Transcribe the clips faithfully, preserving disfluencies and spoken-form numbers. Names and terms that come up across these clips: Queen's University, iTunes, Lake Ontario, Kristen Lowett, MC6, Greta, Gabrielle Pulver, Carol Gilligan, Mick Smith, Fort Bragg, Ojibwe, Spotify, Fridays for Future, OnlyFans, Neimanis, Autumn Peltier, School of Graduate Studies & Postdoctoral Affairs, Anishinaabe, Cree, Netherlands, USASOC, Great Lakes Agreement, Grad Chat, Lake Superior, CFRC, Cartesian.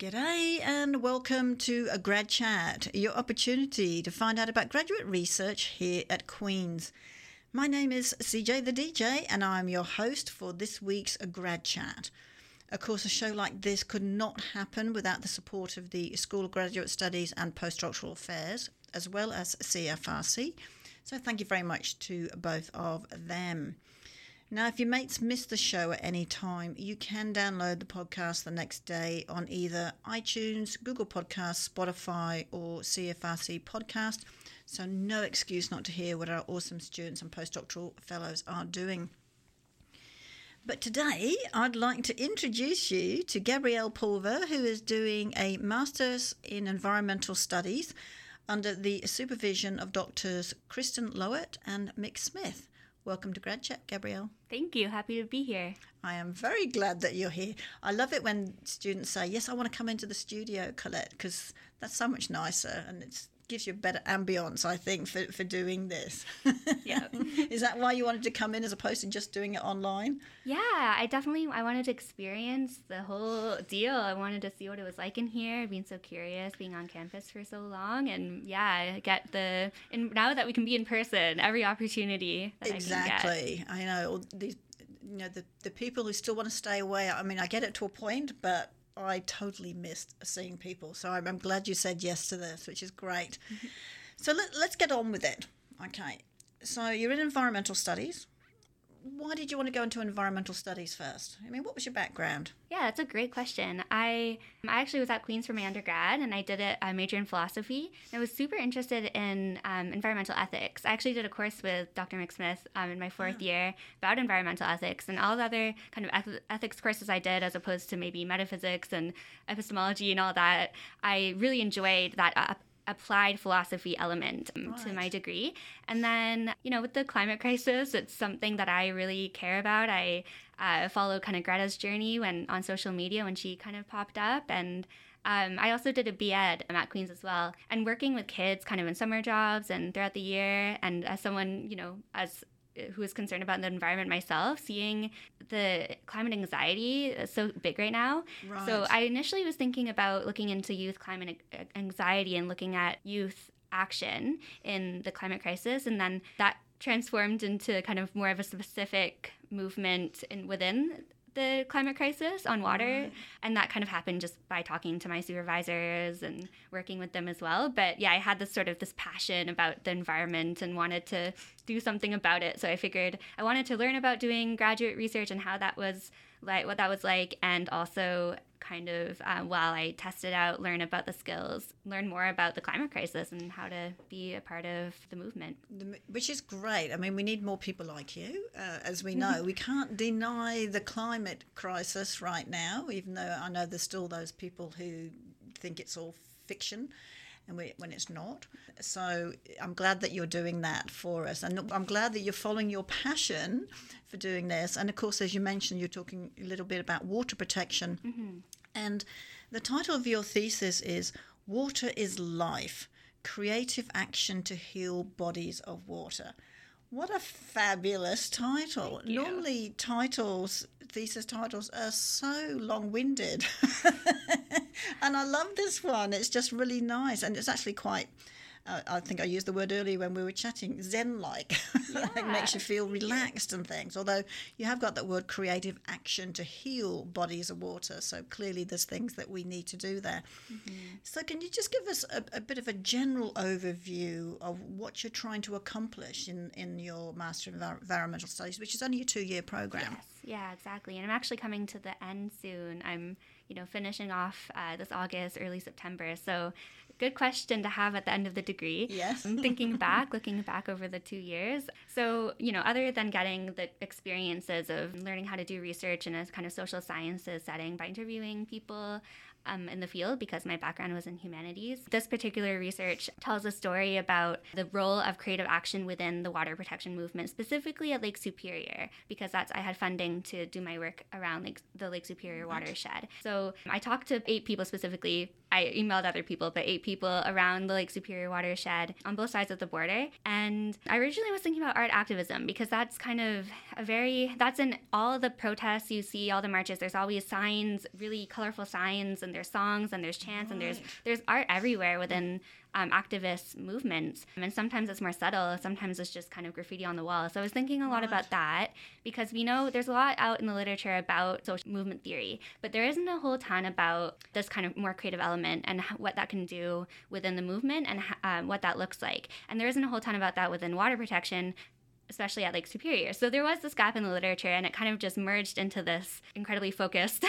G'day and welcome to a Grad Chat, your opportunity to find out about graduate research here at Queen's. My name is C J the D J and I'm your host for this week's Grad Chat. Of course, a show like this could not happen without the support of the School of Graduate Studies and Postdoctoral Affairs, as well as C F R C. So thank you very much to both of them. Now, if your mates miss the show at any time, you can download the podcast the next day on either iTunes, Google Podcasts, Spotify or C F R C Podcast. So no excuse not to hear what our awesome students and postdoctoral fellows are doing. But today I'd like to introduce you to Gabrielle Pulver, who is doing a Master's in Environmental Studies under the supervision of Doctors Kristen Lowett and Mick Smith. Welcome to Grad Chat, Gabrielle. Thank you. Happy to be here. I am very glad that you're here. I love it when students say, yes, I want to come into the studio, Colette, because that's so much nicer and it gives you a better ambience, I think, for, for doing this. Yeah. Is that why you wanted to come in as opposed to just doing it online? Yeah, I definitely I wanted to experience the whole deal. I wanted to see what it was like in here, being so curious, being on campus for so long. And yeah, get the, and now that we can be in person, every opportunity that exactly. I can get. I know, these, you know, the, the people who still want to stay away, I mean, I get it to a point, but I totally missed seeing people. So I'm, I'm glad you said yes to this, which is great. Mm-hmm. So let, let's get on with it. Okay. So you're in environmental studies. Why did you want to go into environmental studies first? I mean, what was your background? Yeah, that's a great question. I I actually was at Queen's for my undergrad, and I did it, I majored in philosophy. And I was super interested in um, environmental ethics. I actually did a course with Doctor Mick Smith um, in my fourth yeah. year about environmental ethics, and all the other kind of eth- ethics courses I did, as opposed to maybe metaphysics and epistemology and all that. I really enjoyed that uh, applied philosophy element um, right. to my degree. And then, you know, with the climate crisis, it's something that I really care about. I uh, follow kind of Greta's journey when on social media when she kind of popped up. And um, I also did a B Ed at Queen's as well, and working with kids kind of in summer jobs and throughout the year. And as someone, you know, as who is concerned about the environment myself, seeing the climate anxiety is so big right now. Right. So I initially was thinking about looking into youth climate anxiety and looking at youth action in the climate crisis. And then that transformed into kind of more of a specific movement in, within the climate crisis on water. Right. And that kind of happened just by talking to my supervisors and working with them as well. But yeah, I had this sort of this passion about the environment and wanted to do something about it. So I figured I wanted to learn about doing graduate research and how that was like, what that was like, and also kind of uh, while I tested out, learn about the skills, learn more about the climate crisis and how to be a part of the movement. Which is great. I mean, we need more people like you, uh, as we know. We can't deny the climate crisis right now, even though I know there's still those people who think it's all fiction and we, when it's not. So I'm glad that you're doing that for us. And I'm glad that you're following your passion for doing this. And of course, as you mentioned, you're talking a little bit about water protection. Mm-hmm. And the title of your thesis is Water is Life, Creative Action to Heal Bodies of Water. What a fabulous title. Normally titles, thesis titles are so long-winded. And I love this one. It's just really nice. And it's actually quite, uh, I think I used the word earlier when we were chatting, zen-like. Yeah. It makes you feel relaxed and things. Although you have got that word creative action to heal bodies of water. So clearly there's things that we need to do there. Mm-hmm. So can you just give us a, a bit of a general overview of what you're trying to accomplish in, in your Master of Environmental Studies, which is only a two-year program? Yes. Yeah, exactly. And I'm actually coming to the end soon. I'm you know, finishing off uh, this August, early September. So good question to have at the end of the degree. Yes. I'm thinking back, looking back over the two years. So, you know, other than getting the experiences of learning how to do research in a kind of social sciences setting by interviewing people um, in the field, because my background was in humanities, this particular research tells a story about the role of creative action within the water protection movement, specifically at Lake Superior, because that's I had funding to do my work around Lake, the Lake Superior watershed. So I talked to eight people specifically I emailed other people, but eight people around the Lake Superior watershed on both sides of the border. And I originally was thinking about art activism, because that's kind of a very, that's in all the protests you see, all the marches, there's always signs, really colorful signs, and there's songs, and there's chants, and there's there's art everywhere within um, activist movements. And sometimes it's more subtle, sometimes it's just kind of graffiti on the wall. So I was thinking a lot about that, because we know there's a lot out in the literature about social movement theory, but there isn't a whole ton about this kind of more creative element and what that can do within the movement and um, what that looks like. And there isn't a whole ton about that within water protection, especially at Lake Superior. So there was this gap in the literature, and it kind of just merged into this incredibly focused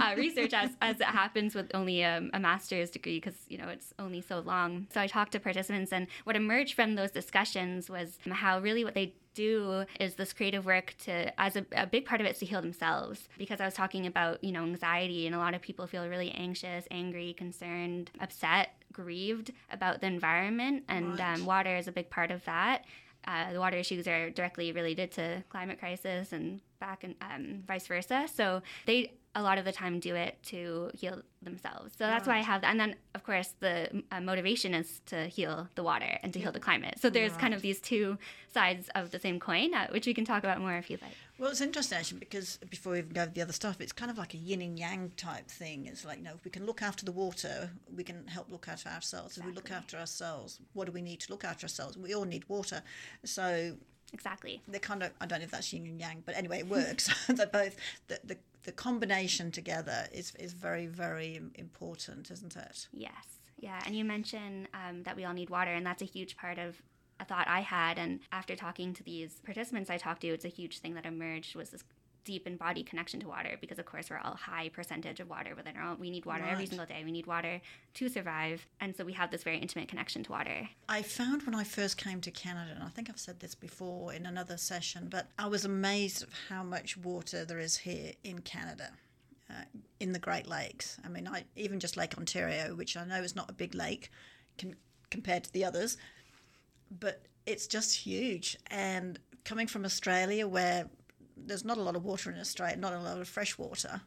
uh, research as, as it happens with only a, a master's degree, because, you know, it's only so long. So I talked to participants, and what emerged from those discussions was how really what they do is this creative work to, as a, a big part of it is to heal themselves, because I was talking about, you know, anxiety, and a lot of people feel really anxious, angry, concerned, upset, grieved about the environment, and um, water is a big part of that. Uh, the water issues are directly related to climate crisis and back and um, vice versa. So they a lot of the time do it to heal themselves. So that's why I have that. And then, of course, the uh, motivation is to heal the water and to heal the climate. So there's kind of these two sides of the same coin, uh, which we can talk about more if you'd like. Well, it's interesting, actually, because before we even go to the other stuff, it's kind of like a yin and yang type thing. It's like, you know, if we can look after the water, we can help look after ourselves. Exactly. If we look after ourselves, what do we need to look after ourselves? We all need water. So... Exactly. They kind of, I don't know if that's yin and yang, but anyway, it works. They're both, the, the the combination together is is very, very important, isn't it? Yes. Yeah. And you mentioned um, that we all need water, and that's a huge part of a thought I had. And after talking to these participants I talked to, it's a huge thing that emerged was this deep embodied connection to water, because of course we're all high percentage of water within our own. We need water right. every single day. We need water to survive, and so we have this very intimate connection to water. I found when I first came to Canada, and I think I've said this before in another session, but I was amazed at how much water there is here in Canada, uh, in the Great Lakes. I mean, I, even just Lake Ontario, which I know is not a big lake con- compared to the others, but it's just huge. And coming from Australia, where there's not a lot of water in Australia, not a lot of fresh water,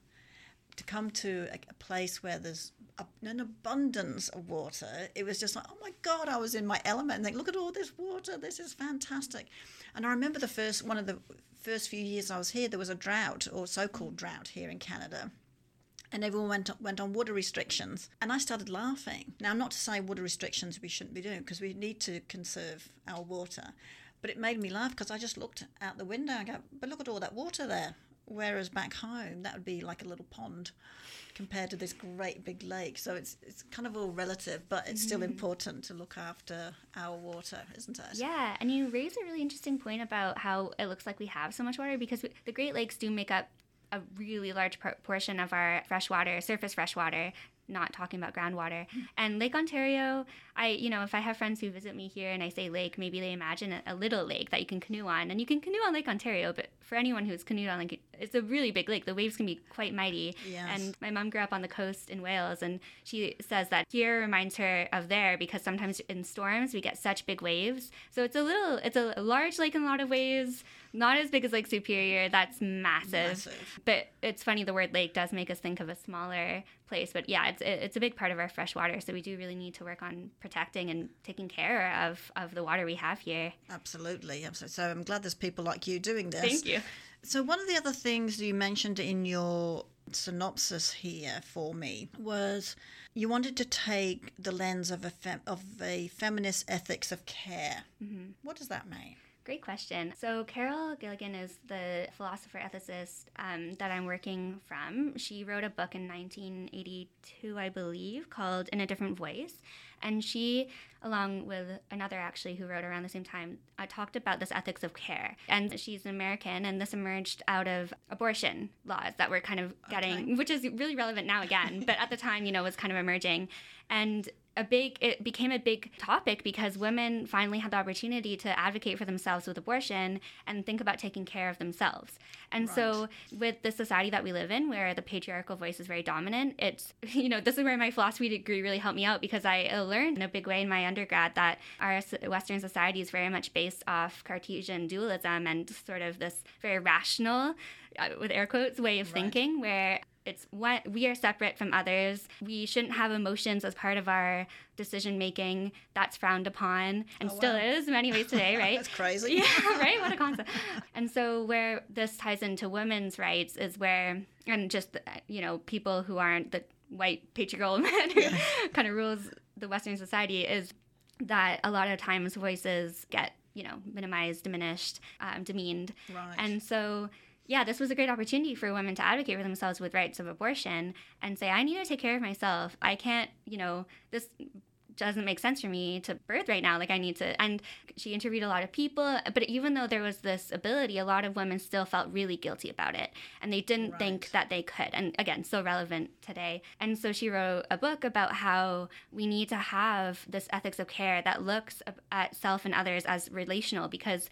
to come to a, a place where there's a, an abundance of water, it was just like, oh my God, I was in my element. And like, look at all this water, this is fantastic. And I remember the first, one of the first few years I was here, there was a drought, or so-called drought here in Canada. And everyone went on, went on water restrictions. And I started laughing. Now, not to say water restrictions we shouldn't be doing, because we need to conserve our water. But it made me laugh, because I just looked out the window and go, but look at all that water there. Whereas back home, that would be like a little pond compared to this great big lake. So it's it's kind of all relative, but it's mm-hmm. still important to look after our water, isn't it? Yeah, and you raise a really interesting point about how it looks like we have so much water, because we, the Great Lakes do make up a really large proportion of our freshwater, surface freshwater, not talking about groundwater. And Lake Ontario, I, you know, if I have friends who visit me here and I say lake, maybe they imagine a, a little lake that you can canoe on. And you can canoe on Lake Ontario, but for anyone who's canoed on, like, it's a really big lake. The waves can be quite mighty. Yes. And my mom grew up on the coast in Wales, and she says that here reminds her of there, because sometimes in storms we get such big waves. So it's a little, it's a large lake in a lot of ways, not as big as Lake Superior. That's massive. massive. But it's funny, the word lake does make us think of a smaller place. But yeah, it's it's a big part of our fresh water. So we do really need to work on protecting and taking care of, of the water we have here. Absolutely. Absolutely. So I'm glad there's people like you doing this. Thank you. So one of the other things you mentioned in your synopsis here for me was you wanted to take the lens of a, fem- of a feminist ethics of care. Mm-hmm. What does that mean? Great question. So Carol Gilligan is the philosopher ethicist um, that I'm working from. She wrote a book in nineteen eighty-two, I believe, called In a Different Voice. And she, along with another actually who wrote around the same time, uh, talked about this ethics of care. And she's an American, and this emerged out of abortion laws that were kind of getting, okay. which is really relevant now again, but at the time, you know, was kind of emerging. And a big, it became a big topic because women finally had the opportunity to advocate for themselves with abortion and think about taking care of themselves. And right. so with the society that we live in, where the patriarchal voice is very dominant, it's, you know, this is where my philosophy degree really helped me out, because I learned in a big way in my undergrad that our Western society is very much based off Cartesian dualism and sort of this very rational, with air quotes, way of right. thinking, where It's one, we are separate from others. We shouldn't have emotions as part of our decision making. That's frowned upon, and oh, wow. still is in many ways today, right? That's crazy. Yeah, right? What a concept. And so where this ties into women's rights is where, and just, you know, people who aren't the white patriarchal men who yeah. kind of rules the Western society, is that a lot of times voices get, you know, minimized, diminished, um, demeaned. Right. And so... yeah, this was a great opportunity for women to advocate for themselves with rights of abortion and say, I need to take care of myself. I can't, you know, this doesn't make sense for me to birth right now. Like, I need to. And she interviewed a lot of people. But even though there was this ability, a lot of women still felt really guilty about it. And they didn't right. think that they could. And again, so relevant today. And so she wrote a book about how we need to have this ethics of care that looks at self and others as relational, because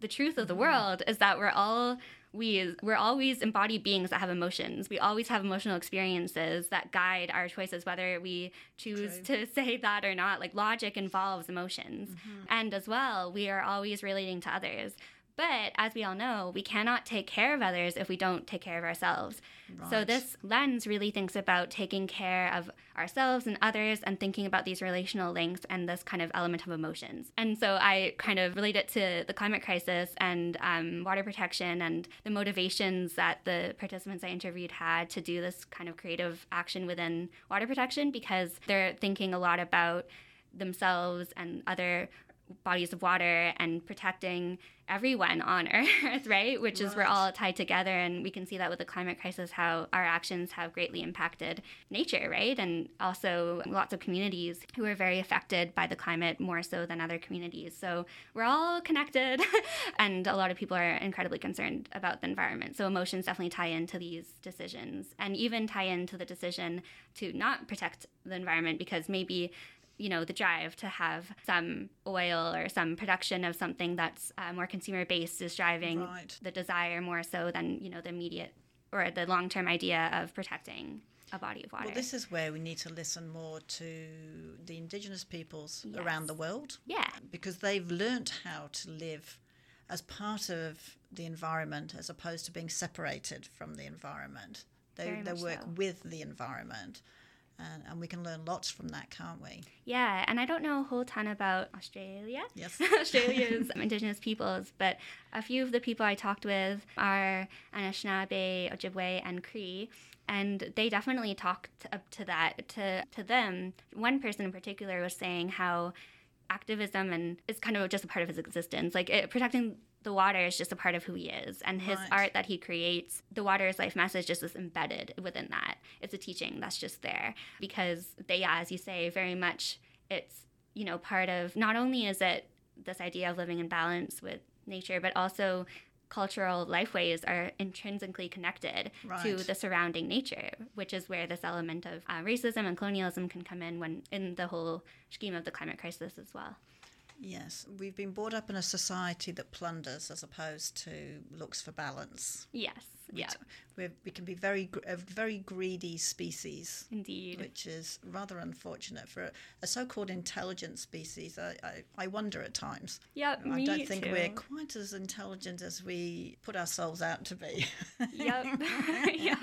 the truth of the world is that we're all... We, we're always embodied beings that have emotions. We always have emotional experiences that guide our choices, whether we choose True. to say that or not. Like, logic involves emotions. Mm-hmm. And as well, we are always relating to others. But as we all know, we cannot take care of others if we don't take care of ourselves. Right. So this lens really thinks about taking care of ourselves and others and thinking about these relational links and this kind of element of emotions. And so I kind of relate it to the climate crisis and um, water protection and the motivations that the participants I interviewed had to do this kind of creative action within water protection, because they're thinking a lot about themselves and other bodies of water and protecting everyone on Earth, right? Which right. is, we're all tied together, and we can see that with the climate crisis, how our actions have greatly impacted nature, right? And also lots of communities who are very affected by the climate, more so than other communities. So we're all connected, and a lot of people are incredibly concerned about the environment. So emotions definitely tie into these decisions, and even tie into the decision to not protect the environment, because maybe you know, the drive to have some oil or some production of something that's uh, more consumer-based is driving right. the desire more so than, you know, the immediate or the long-term idea of protecting a body of water. Well, this is where we need to listen more to the Indigenous peoples yes. around the world. Yeah. Because they've learnt how to live as part of the environment as opposed to being separated from the environment. They, Very much they work so. with the environment. And, and we can learn lots from that, can't we? Yeah, and I don't know a whole ton about Australia. Yes. Australia's Indigenous peoples, but a few of the people I talked with are Anishinaabe, Ojibwe, and Cree, and they definitely talked up to that, to, to them. One person in particular was saying how activism and is kind of just a part of his existence. Like, it, protecting the water is just a part of who he is, and his right. art that he creates, the water is life message, just is embedded within that. It's a teaching that's just there, because they, yeah, as you say, very much it's, you know, part of, not only is it this idea of living in balance with nature, but also cultural lifeways are intrinsically connected right. to the surrounding nature, which is where this element of uh, racism and colonialism can come in, when in the whole scheme of the climate crisis as well. Yes, we've been brought up in a society that plunders as opposed to looks for balance. Yes, yeah. We're, we can be very a very greedy species. Indeed. Which is rather unfortunate for a, a so-called intelligent species. I, I, I wonder at times. Yeah, me I don't think too. We're quite as intelligent as we put ourselves out to be. Yep, yep.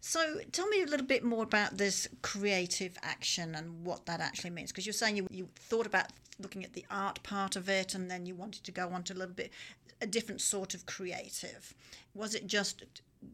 So tell me a little bit more about this creative action and what that actually means, because you're saying you, you thought about looking at the art part of it, and then you wanted to go on to a little bit, a different sort of creative. Was it just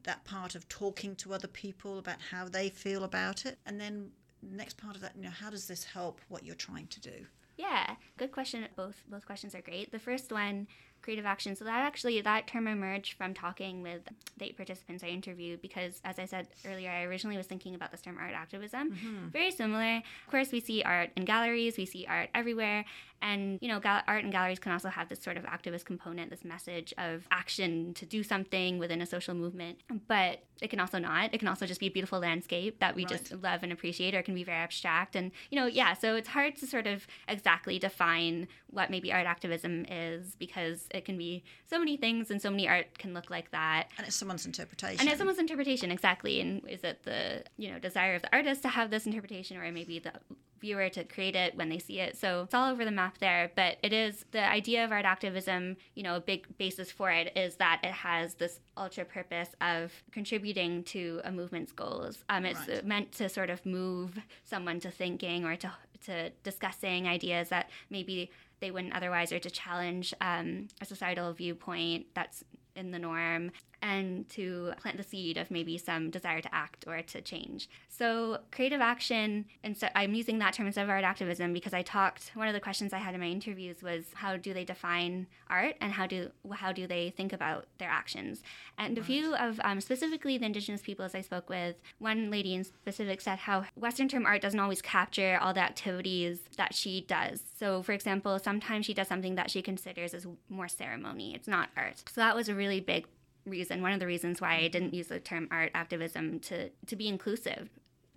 that part of talking to other people about how they feel about it? And then next part of that, you know, how does this help what you're trying to do? Yeah, good question. Both both questions are great. The first one, creative action. So that actually, that term emerged from talking with the eight participants I interviewed, because, as I said earlier, I originally was thinking about this term art activism. Mm-hmm. Very similar. Of course, we see art in galleries. We see art everywhere. And, you know, gal- art and galleries can also have this sort of activist component, this message of action to do something within a social movement. But it can also not. It can also just be a beautiful landscape that we right. just love and appreciate, or it can be very abstract. And, you know, yeah, so it's hard to sort of exactly define what maybe art activism is, because it can be so many things, and so many art can look like that. And it's someone's interpretation. And it's someone's interpretation, exactly. And is it the, you know, desire of the artist to have this interpretation, or maybe the viewer to create it when they see it. So it's all over the map there, but it is the idea of art activism, you know, a big basis for it is that it has this ultra purpose of contributing to a movement's goals. Um, it's right. meant to sort of move someone to thinking or to to discussing ideas that maybe they wouldn't otherwise, or to challenge um, a societal viewpoint that's in the norm, and to plant the seed of maybe some desire to act or to change. So creative action, and so I'm using that term instead of art activism because I talked, one of the questions I had in my interviews was how do they define art and how do how do they think about their actions? And the view of um, specifically the Indigenous peoples I spoke with, one lady in specific said how Western term art doesn't always capture all the activities that she does. So for example, sometimes she does something that she considers as more ceremony. It's not art. So that was a really big reason, one of the reasons why I didn't use the term art activism to, to be inclusive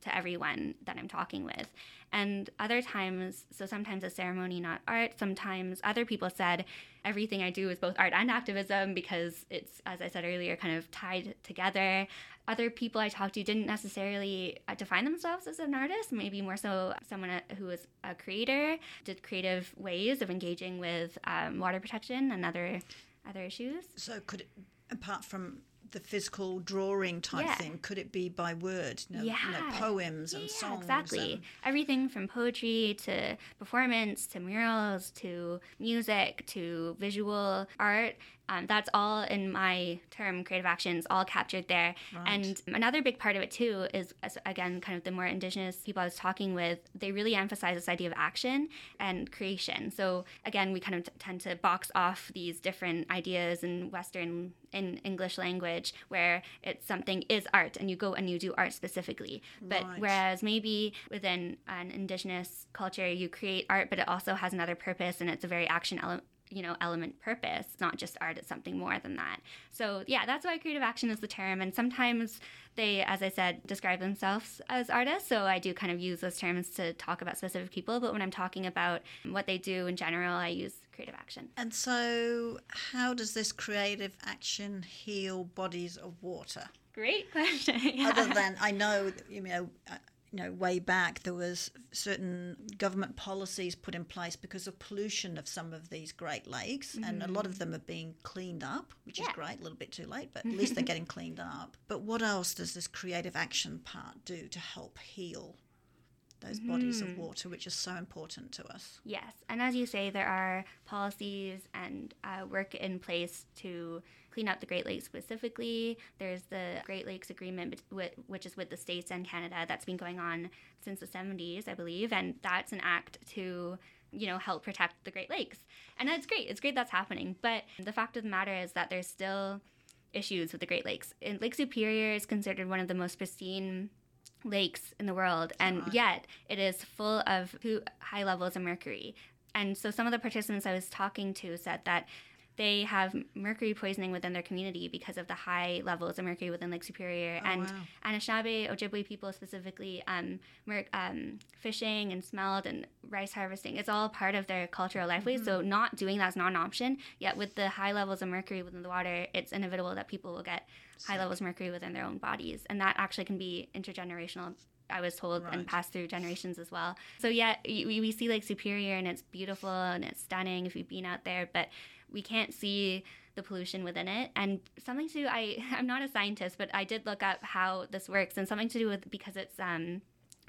to everyone that I'm talking with. And other times, so sometimes a ceremony, not art. Sometimes other people said, everything I do is both art and activism because it's, as I said earlier, kind of tied together. Other people I talked to didn't necessarily define themselves as an artist, maybe more so someone who was a creator, did creative ways of engaging with um, water protection and other, other issues. So could it, apart from the physical drawing type yeah. thing, could it be by word? No, yeah. no poems and yeah, songs. Exactly. And everything from poetry to performance to murals to music to visual art. Um, that's all in my term, creative actions, all captured there. Right. And another big part of it, too, is, again, kind of the more Indigenous people I was talking with, they really emphasize this idea of action and creation. So, again, we kind of t- tend to box off these different ideas in Western, in English language, where it's something is art, and you go and you do art specifically. But right. whereas maybe within an Indigenous culture, you create art, but it also has another purpose, and it's a very action element. you know, element purpose. It's not just art, it's something more than that. So yeah, that's why creative action is the term. And sometimes they, as I said, describe themselves as artists. So I do kind of use those terms to talk about specific people. But when I'm talking about what they do in general, I use creative action. And so how does this creative action heal bodies of water? Great question. yeah. Other than, I know, you know, I, You know, way back there was certain government policies put in place because of pollution of some of these Great Lakes, mm-hmm. and a lot of them are being cleaned up, which yeah. is great, a little bit too late, but at least they're getting cleaned up. But what else does this creative action part do to help heal those bodies mm. of water, which is so important to us? Yes, and as you say, there are policies and uh, work in place to clean up the Great Lakes specifically. There's the Great Lakes Agreement, which is with the States and Canada, that's been going on since the seventies, I believe, and that's an act to, you know, help protect the Great Lakes. And that's great. It's great that's happening. But the fact of the matter is that there's still issues with the Great Lakes. And Lake Superior is considered one of the most pristine lakes in the world, and yet it is full of high levels of mercury. And so some of the participants I was talking to said that they have mercury poisoning within their community because of the high levels of mercury within Lake Superior. Oh, and wow. Anishinaabe, Ojibwe people specifically, um, mer- um, fishing and smelled and rice harvesting, it's all part of their cultural lifeways. Mm-hmm. So not doing that is not an option. Yet with the high levels of mercury within the water, it's inevitable that people will get Sick. high levels of mercury within their own bodies. And that actually can be intergenerational, I was told, right. and passed through generations as well. So yeah, we, we see Lake Superior and it's beautiful and it's stunning if you've been out there, but we can't see the pollution within it. And something to do, I, I'm not a scientist, but I did look up how this works, and something to do with, because it's um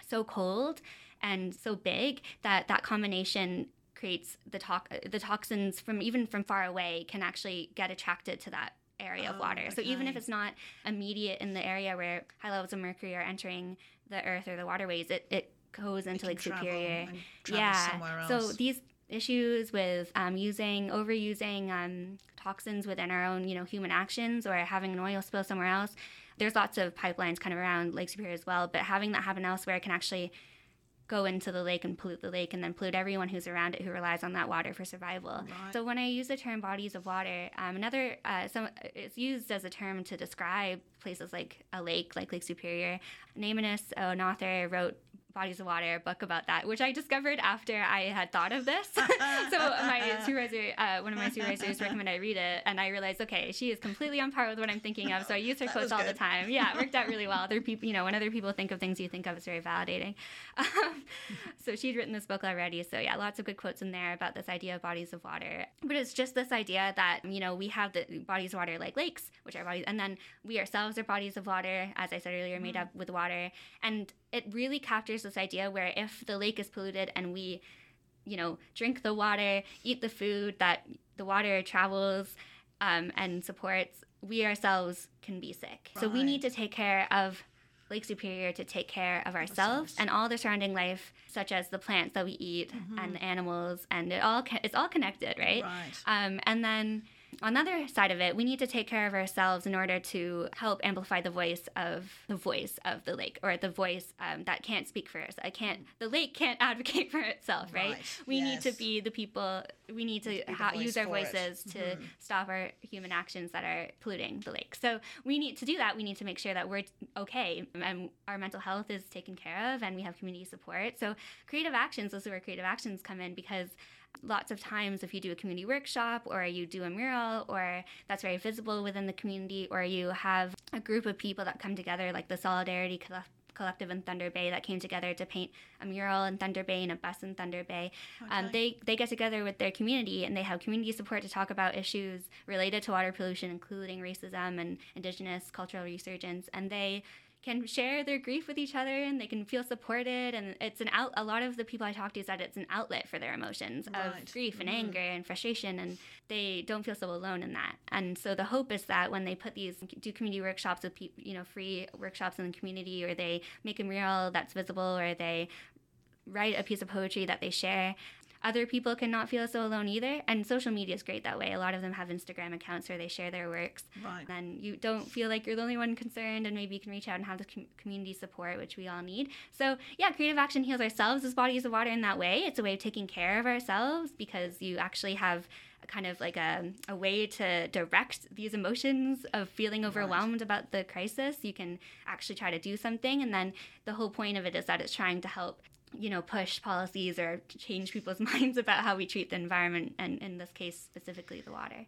so cold and so big, that that combination creates the to- the toxins from even from far away can actually get attracted to that area oh, of water. Okay. So even if it's not immediate in the area where high levels of mercury are entering the earth or the waterways, it, it goes into it Lake Superior. And yeah. somewhere else. So these issues with um, using, overusing um, toxins within our own, you know, human actions, or having an oil spill somewhere else. There's lots of pipelines kind of around Lake Superior as well, but having that happen elsewhere can actually go into the lake and pollute the lake, and then pollute everyone who's around it who relies on that water for survival. Right. So when I use the term "bodies of water," um, another uh, some it's used as a term to describe places like a lake, like Lake Superior. Neimanis, an author, wrote Bodies of Water book about that, which I discovered after I had thought of this. So my supervisor, uh, one of my supervisors recommended I read it, and I realized, okay, she is completely on par with what I'm thinking of, so I use her quotes all the time. Yeah, it worked out really well. Other people, you know, when other people think of things you think of, it's very validating. Um, so she'd written this book already, so yeah, lots of good quotes in there about this idea of bodies of water. But it's just this idea that, you know, we have the bodies of water like lakes, which are bodies, and then we ourselves are bodies of water, as I said earlier, made mm. up with water. And it really captures this idea where if the lake is polluted and we, you know, drink the water, eat the food that the water travels um, and supports, we ourselves can be sick. Right. So we need to take care of Lake Superior to take care of ourselves and all the surrounding life, such as the plants that we eat mm-hmm. and the animals, and it all it's all connected, right? Right. Um, and then on the other side of it, we need to take care of ourselves in order to help amplify the voice of the voice of the lake, or the voice um, that can't speak for us. I can't. The lake can't advocate for itself, right? right. We yes. need to be the people. We need to ha- use our voices it. to mm-hmm. stop our human actions that are polluting the lake. So we need to do that. We need to make sure that we're okay and our mental health is taken care of, and we have community support. So creative actions. This is where creative actions come in, because lots of times if you do a community workshop or you do a mural, or that's very visible within the community, or you have a group of people that come together, like the Solidarity Collective in Thunder Bay that came together to paint a mural in Thunder Bay and a bus in Thunder Bay. Okay. Um, they, they get together with their community, and they have community support to talk about issues related to water pollution, including racism and Indigenous cultural resurgence. And they can share their grief with each other, and they can feel supported. And it's an out, a lot of the people I talk to said it's an outlet for their emotions right. of grief and mm-hmm. anger and frustration, and they don't feel so alone in that. And so the hope is that when they put these, do community workshops with people, you know, free workshops in the community, or they make a mural that's visible, or they write a piece of poetry that they share, other people cannot feel so alone either. And social media is great that way. A lot of them have Instagram accounts where they share their works. Right. And you don't feel like you're the only one concerned, and maybe you can reach out and have the com- community support, which we all need. So yeah, creative action heals ourselves as bodies of water in that way. It's a way of taking care of ourselves, because you actually have a kind of like a, a way to direct these emotions of feeling overwhelmed right. about the crisis. You can actually try to do something. And then the whole point of it is that it's trying to help, you know, push policies or change people's minds about how we treat the environment, and in this case, specifically the water.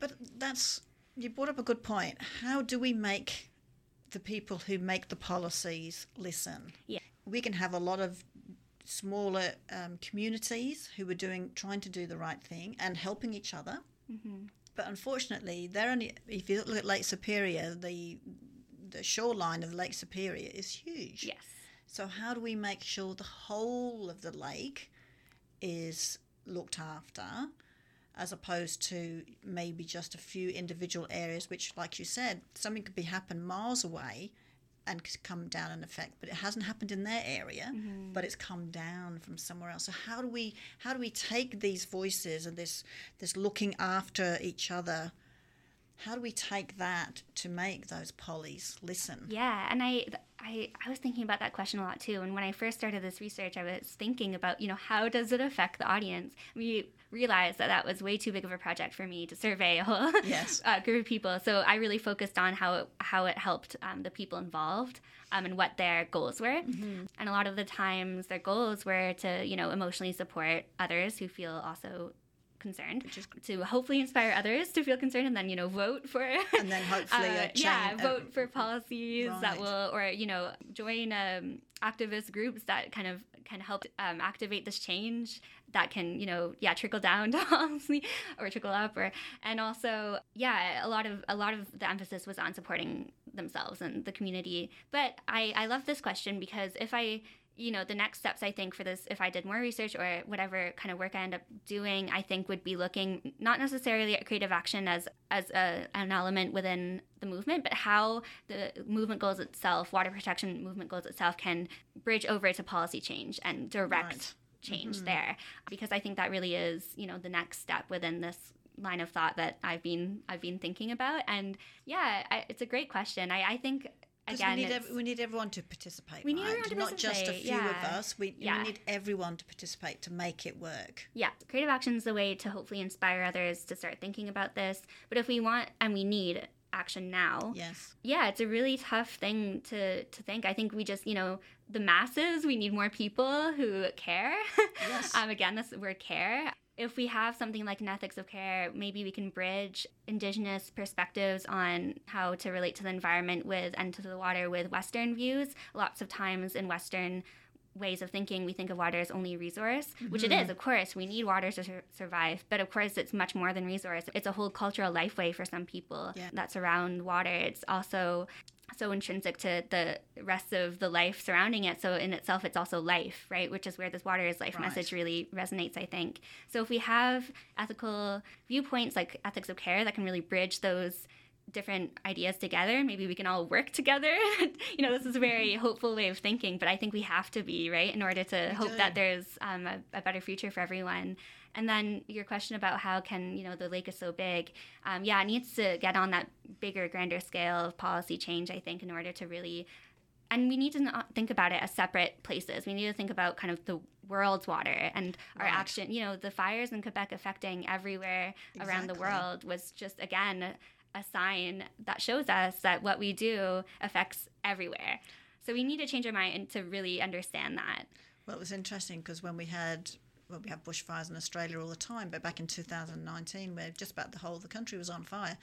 But that's, you brought up a good point. How do we make the people who make the policies listen? Yeah. We can have a lot of smaller um, communities who are doing, trying to do the right thing and helping each other. Mm-hmm. But unfortunately, they're only, if you look at Lake Superior, the, the shoreline of Lake Superior is huge. Yes. So how do we make sure the whole of the lake is looked after, as opposed to maybe just a few individual areas, which, like you said, something could be happen miles away and come down and affect, but it hasn't happened in their area, mm-hmm. but it's come down from somewhere else. So how do we how do we take these voices and this this looking after each other? How do we take that to make those pollies listen? Yeah, and I, I I was thinking about that question a lot too. And when I first started this research, I was thinking about, you know, how does it affect the audience? We realized that that was way too big of a project for me to survey a whole yes. uh, group of people. So I really focused on how it, how it helped um, the people involved um, and what their goals were. Mm-hmm. And a lot of the times their goals were to, you know, emotionally support others who feel also concerned, which is to hopefully inspire others to feel concerned, and then, you know, vote for and then hopefully uh, change, yeah vote uh, for policies right. that will, or, you know, join um, activist groups that kind of can help um, activate this change that can, you know, yeah trickle down to or trickle up, or and also yeah a lot of a lot of the emphasis was on supporting themselves and the community. But I I love this question, because if I you know, the next steps, I think, for this, if I did more research or whatever kind of work I end up doing, I think would be looking not necessarily at creative action as as a, an element within the movement, but how the movement goals itself, water protection movement goals itself, can bridge over to policy change and direct right. change mm-hmm. there. Because I think that really is, you know, the next step within this line of thought that I've been I've been thinking about. And yeah, I, it's a great question. I, I think... Again, we, need ev- we need everyone to participate. We need right? everyone to participate. Not just a few yeah. of us. We, yeah. we need everyone to participate to make it work. Yeah, creative action is the way to hopefully inspire others to start thinking about this. But if we want and we need action now. Yes. Yeah, it's a really tough thing to, to think. I think we just, you know, the masses, we need more people who care. Yes. um, again, that's the word care. If we have something like an ethics of care, maybe we can bridge Indigenous perspectives on how to relate to the environment with and to the water with Western views. Lots of times in Western ways of thinking, we think of water as only a resource, mm-hmm. which it is, of course. We need water to sur- survive. But of course, it's much more than resource. It's a whole cultural lifeway for some people yeah. that's around water. It's also so intrinsic to the rest of the life surrounding it. So in itself, it's also life, right? Which is where this water is life right. message really resonates, I think. So if we have ethical viewpoints like ethics of care that can really bridge those different ideas together, maybe we can all work together. You know, this is a very hopeful way of thinking, but I think we have to be, right, in order to we hope do. that there's um, a, a better future for everyone. And then your question about how can, you know, the lake is so big. Um, yeah, it needs to get on that bigger, grander scale of policy change, I think, in order to really, and we need to not think about it as separate places. We need to think about kind of the world's water and our right. action. You know, the fires in Quebec affecting everywhere exactly. around the world was just, again, a sign that shows us that what we do affects everywhere. So we need to change our mind to really understand that. Well, it was interesting because when we had... well, we have bushfires in Australia all the time, but back in two thousand nineteen, where just about the whole of the country was on fire,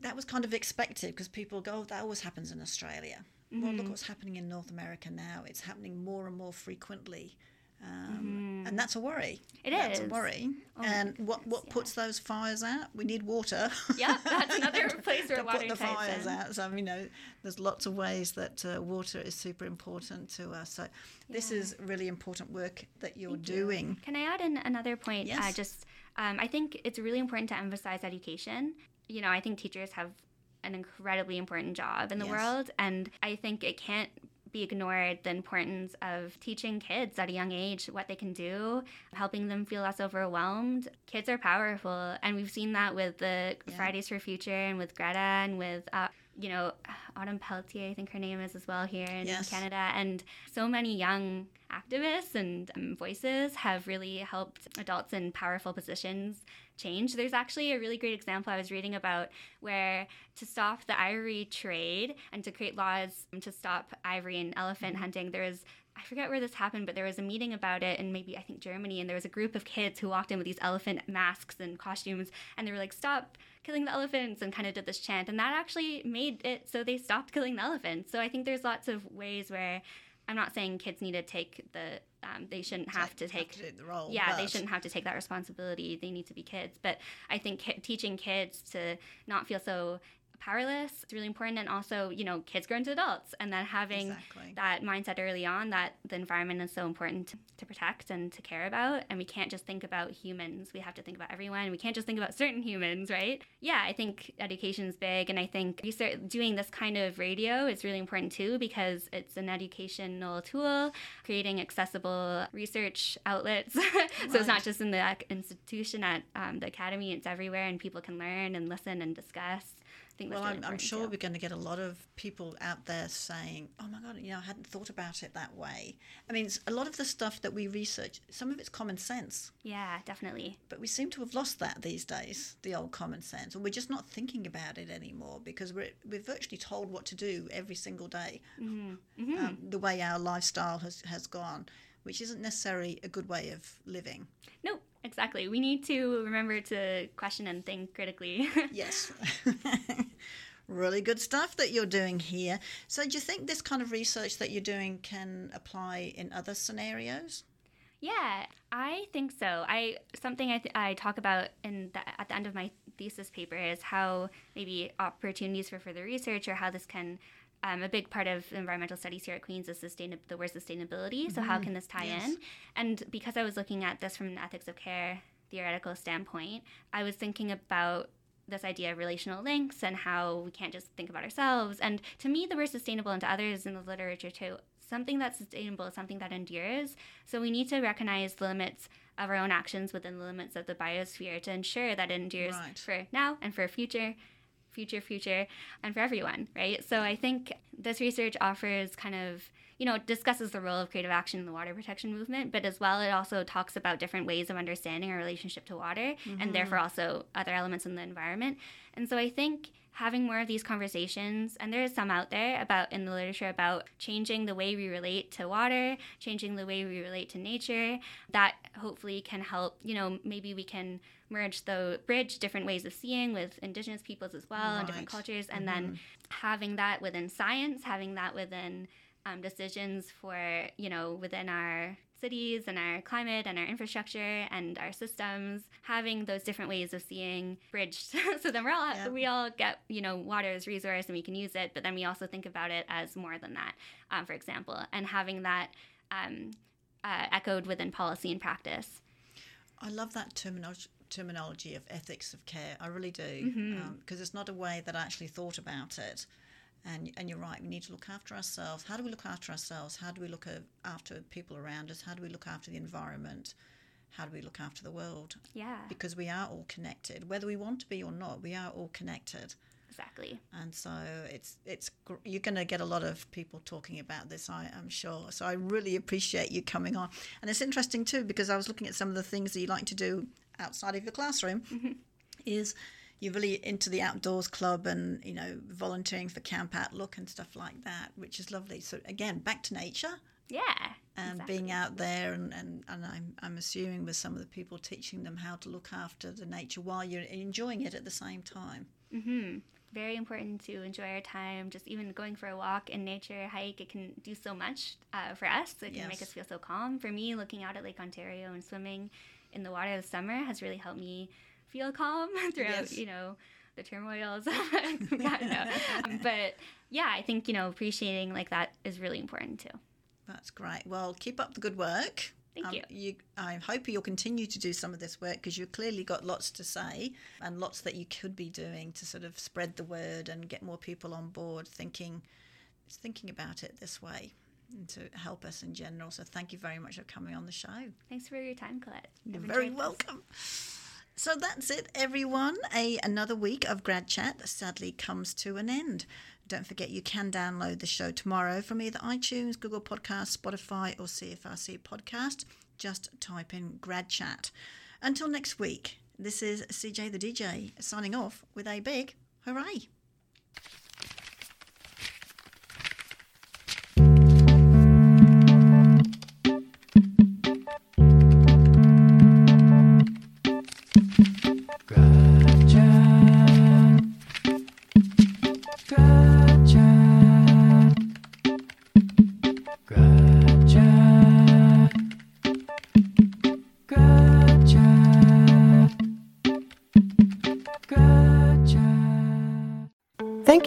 that was kind of expected because people go, oh, that always happens in Australia. Mm-hmm. Well, look what's happening in North America now. It's happening more and more frequently. Um, mm-hmm. And that's a worry. It that's is. That's a worry. Oh, and what, what yeah. puts those fires out? We need water. Yeah, that's another place where water takes in. To put the fires in. out. So, you know, there's lots of ways that uh, water is super important to us. So yeah. this is really important work that you're Thank doing. You. Can I add in another point? Yes. Uh, just, um, I think it's really important to emphasize education. You know, I think teachers have an incredibly important job in the yes. world. And I think it can't be ignored the importance of teaching kids at a young age what they can do, helping them feel less overwhelmed. Kids are powerful, and we've seen that with the yeah. Fridays for Future and with Greta and with uh, you know Autumn Peltier, I think her name is as well, here in yes. Canada. And so many young activists and um, voices have really helped adults in powerful positions change. There's actually a really great example I was reading about where to stop the ivory trade and to create laws to stop ivory and elephant mm-hmm. hunting, there was, I forget where this happened, but there was a meeting about it in maybe, I think, Germany, and there was a group of kids who walked in with these elephant masks and costumes, and they were like, stop killing the elephants, and kind of did this chant, and that actually made it so they stopped killing the elephants. So I think there's lots of ways where I'm not saying kids need to take the, um, they shouldn't have to take, have to the role, yeah, but. they shouldn't have to take that responsibility. They need to be kids. But I think ki- teaching kids to not feel so powerless is really important. And also, you know, kids grow into adults, and then having exactly. that mindset early on that the environment is so important to, to protect and to care about. And we can't just think about humans. We have to think about everyone. We can't just think about certain humans, right? Yeah, I think education is big. And I think you start doing this kind of radio is really important too, because it's an educational tool, creating accessible research outlets. Right. So it's not just in the institution at um, the academy, it's everywhere, and people can learn and listen and discuss. Well, I'm, I'm sure too. we're going to get a lot of people out there saying, oh, my God, you know, I hadn't thought about it that way. I mean, a lot of the stuff that we research, some of it's common sense. Yeah, definitely. But we seem to have lost that these days, the old common sense. And we're just not thinking about it anymore because we're, we're virtually told what to do every single day, mm-hmm. Mm-hmm. Um, the way our lifestyle has, has gone, which isn't necessarily a good way of living. Nope. Exactly. We need to remember to question and think critically. Yes. Really good stuff that you're doing here. So do you think this kind of research that you're doing can apply in other scenarios? Yeah, I think so. I something I, th- I talk about in the, at the end of my thesis paper is how maybe opportunities for further research or how this can Um, a big part of environmental studies here at Queen's is sustain- the word sustainability. So mm-hmm. how can this tie yes. in? And because I was looking at this from an ethics of care theoretical standpoint, I was thinking about this idea of relational links and how we can't just think about ourselves. And to me, the word sustainable and to others in the literature too, something that's sustainable is something that endures. So we need to recognize the limits of our own actions within the limits of the biosphere to ensure that it endures right. for now and for future future, future, and for everyone, right? So I think this research offers kind of, you know, discusses the role of creative action in the water protection movement, but as well, it also talks about different ways of understanding our relationship to water, mm-hmm. and therefore also other elements in the environment. And so I think having more of these conversations, and there is some out there about in the literature about changing the way we relate to water, changing the way we relate to nature, that hopefully can help, you know, maybe we can merge the bridge different ways of seeing with Indigenous peoples as well, right. and different cultures, and mm-hmm. then having that within science, having that within um, decisions for, you know, within our cities and our climate and our infrastructure and our systems, having those different ways of seeing bridged. So then we're all, yeah. we all get, you know, water as resource and we can use it, but then we also think about it as more than that, um, for example, and having that um, uh, echoed within policy and practice. I love that terminology. terminology of ethics of care. I really do, because mm-hmm. um, it's not a way that I actually thought about it. And and you're right, we need to look after ourselves. How do we look after ourselves? How do we look after people around us? How do we look after the environment? How do we look after the world? Yeah. Because we are all connected. Whether we want to be or not, we are all connected. Exactly. And so it's it's you're going to get a lot of people talking about this, I, I'm sure. So I really appreciate you coming on. And it's interesting too, because I was looking at some of the things that you like to do outside of your classroom, mm-hmm. is you're really into the outdoors club and, you know, volunteering for Camp Outlook and stuff like that, which is lovely. So again, back to nature. Yeah. And exactly. being out there and, and, and I'm, I'm assuming with some of the people, teaching them how to look after the nature while you're enjoying it at the same time. Mm-hmm. Very important to enjoy our time. Just even going for a walk in nature, hike, it can do so much uh, for us. It can yes. make us feel so calm. For me, looking out at Lake Ontario and swimming in the water this summer has really helped me feel calm throughout, yes. you know, the turmoils. I don't know. Um, but yeah, I think, you know, appreciating like that is really important too. That's great. Well, keep up the good work. Thank um, you. you. I hope you'll continue to do some of this work, because you've clearly got lots to say and lots that you could be doing to sort of spread the word and get more people on board thinking, thinking about it this way, and to help us in general. So thank you very much for coming on the show. Thanks for your time, Colette. You're very welcome. So that's it, everyone. A, another week of Grad Chat sadly comes to an end. Don't forget you can download the show tomorrow from either iTunes, Google Podcasts, Spotify or C F R C Podcast. Just type in Grad Chat. Until next week, this is C J the D J signing off with a big hooray. Thank